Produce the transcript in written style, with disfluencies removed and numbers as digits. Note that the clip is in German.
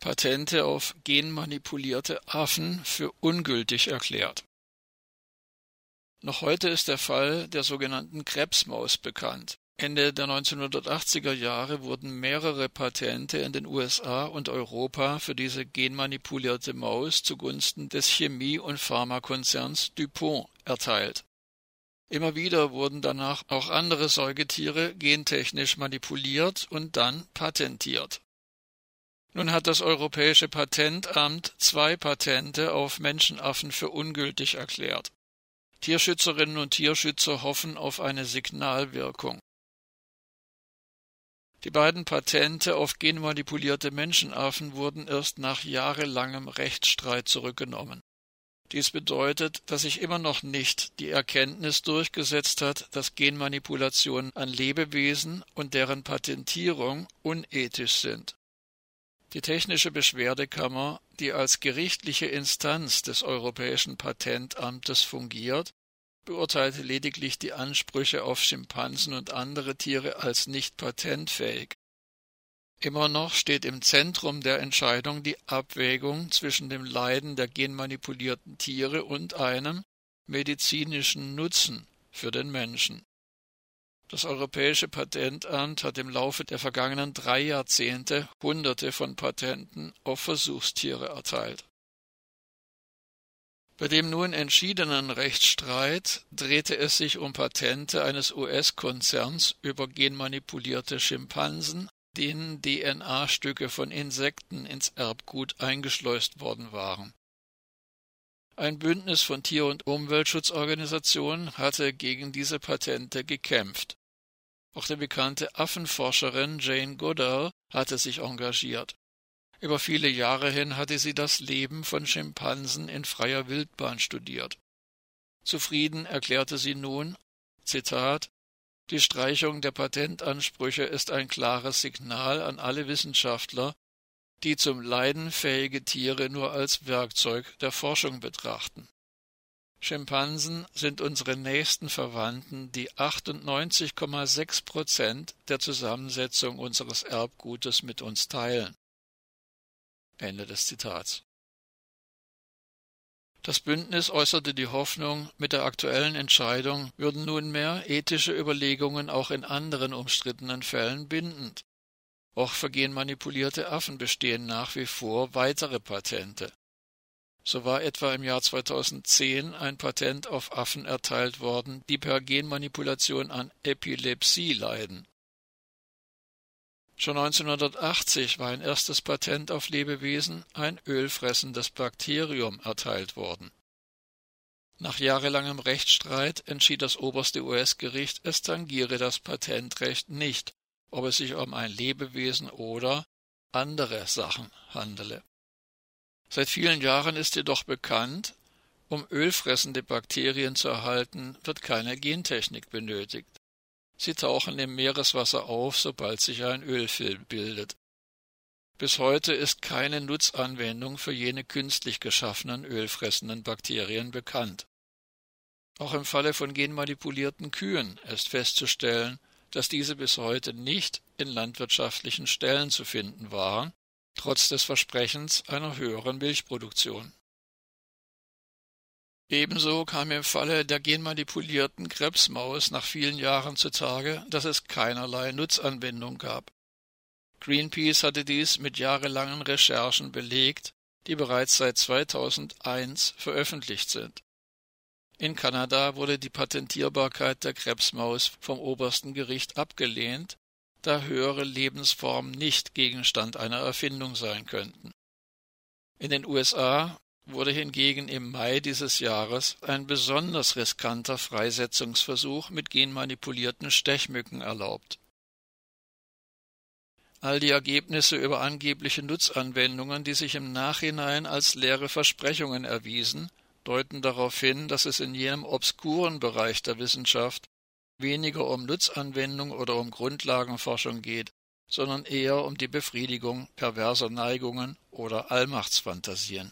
Patente auf genmanipulierte Affen für ungültig erklärt. Noch heute ist der Fall der sogenannten Krebsmaus bekannt. Ende der 1980er Jahre wurden mehrere Patente in den USA und Europa für diese genmanipulierte Maus zugunsten des Chemie- und Pharmakonzerns DuPont erteilt. Immer wieder wurden danach auch andere Säugetiere gentechnisch manipuliert und dann patentiert. Nun hat das Europäische Patentamt 2 Patente auf Menschenaffen für ungültig erklärt. Tierschützerinnen und Tierschützer hoffen auf eine Signalwirkung. Die beiden Patente auf genmanipulierte Menschenaffen wurden erst nach jahrelangem Rechtsstreit zurückgenommen. Dies bedeutet, dass sich immer noch nicht die Erkenntnis durchgesetzt hat, dass Genmanipulationen an Lebewesen und deren Patentierung unethisch sind. Die Technische Beschwerdekammer, die als gerichtliche Instanz des Europäischen Patentamtes fungiert, beurteilte lediglich die Ansprüche auf Schimpansen und andere Tiere als nicht patentfähig. Immer noch steht im Zentrum der Entscheidung die Abwägung zwischen dem Leiden der genmanipulierten Tiere und einem medizinischen Nutzen für den Menschen. Das Europäische Patentamt hat im Laufe der vergangenen 3 Jahrzehnte Hunderte von Patenten auf Versuchstiere erteilt. Bei dem nun entschiedenen Rechtsstreit drehte es sich um Patente eines US-Konzerns über genmanipulierte Schimpansen, denen DNA-Stücke von Insekten ins Erbgut eingeschleust worden waren. Ein Bündnis von Tier- und Umweltschutzorganisationen hatte gegen diese Patente gekämpft. Auch die bekannte Affenforscherin Jane Goodall hatte sich engagiert. Über viele Jahre hin hatte sie das Leben von Schimpansen in freier Wildbahn studiert. Zufrieden erklärte sie nun, Zitat, die Streichung der Patentansprüche ist ein klares Signal an alle Wissenschaftler, die zum Leiden fähige Tiere nur als Werkzeug der Forschung betrachten. Schimpansen sind unsere nächsten Verwandten, die 98,6% der Zusammensetzung unseres Erbgutes mit uns teilen. Ende des Zitats. Das Bündnis äußerte die Hoffnung, mit der aktuellen Entscheidung würden nunmehr ethische Überlegungen auch in anderen umstrittenen Fällen bindend. Auch für genmanipulierte Affen bestehen nach wie vor weitere Patente. So war etwa im Jahr 2010 ein Patent auf Affen erteilt worden, die per Genmanipulation an Epilepsie leiden. Schon 1980 war ein erstes Patent auf Lebewesen, ein ölfressendes Bakterium, erteilt worden. Nach jahrelangem Rechtsstreit entschied das oberste US-Gericht, es tangiere das Patentrecht nicht, ob es sich um ein Lebewesen oder andere Sachen handele. Seit vielen Jahren ist jedoch bekannt, um ölfressende Bakterien zu erhalten, wird keine Gentechnik benötigt. Sie tauchen im Meereswasser auf, sobald sich ein Ölfilm bildet. Bis heute ist keine Nutzanwendung für jene künstlich geschaffenen ölfressenden Bakterien bekannt. Auch im Falle von genmanipulierten Kühen ist festzustellen, dass diese bis heute nicht in landwirtschaftlichen Ställen zu finden waren, trotz des Versprechens einer höheren Milchproduktion. Ebenso kam im Falle der genmanipulierten Krebsmaus nach vielen Jahren zutage, dass es keinerlei Nutzanwendung gab. Greenpeace hatte dies mit jahrelangen Recherchen belegt, die bereits seit 2001 veröffentlicht sind. In Kanada wurde die Patentierbarkeit der Krebsmaus vom obersten Gericht abgelehnt, da höhere Lebensformen nicht Gegenstand einer Erfindung sein könnten. In den USA wurde hingegen im Mai dieses Jahres ein besonders riskanter Freisetzungsversuch mit genmanipulierten Stechmücken erlaubt. All die Ergebnisse über angebliche Nutzanwendungen, die sich im Nachhinein als leere Versprechungen erwiesen, deuten darauf hin, dass es in jenem obskuren Bereich der Wissenschaft weniger um Nutzanwendung oder um Grundlagenforschung geht, sondern eher um die Befriedigung perverser Neigungen oder Allmachtsfantasien.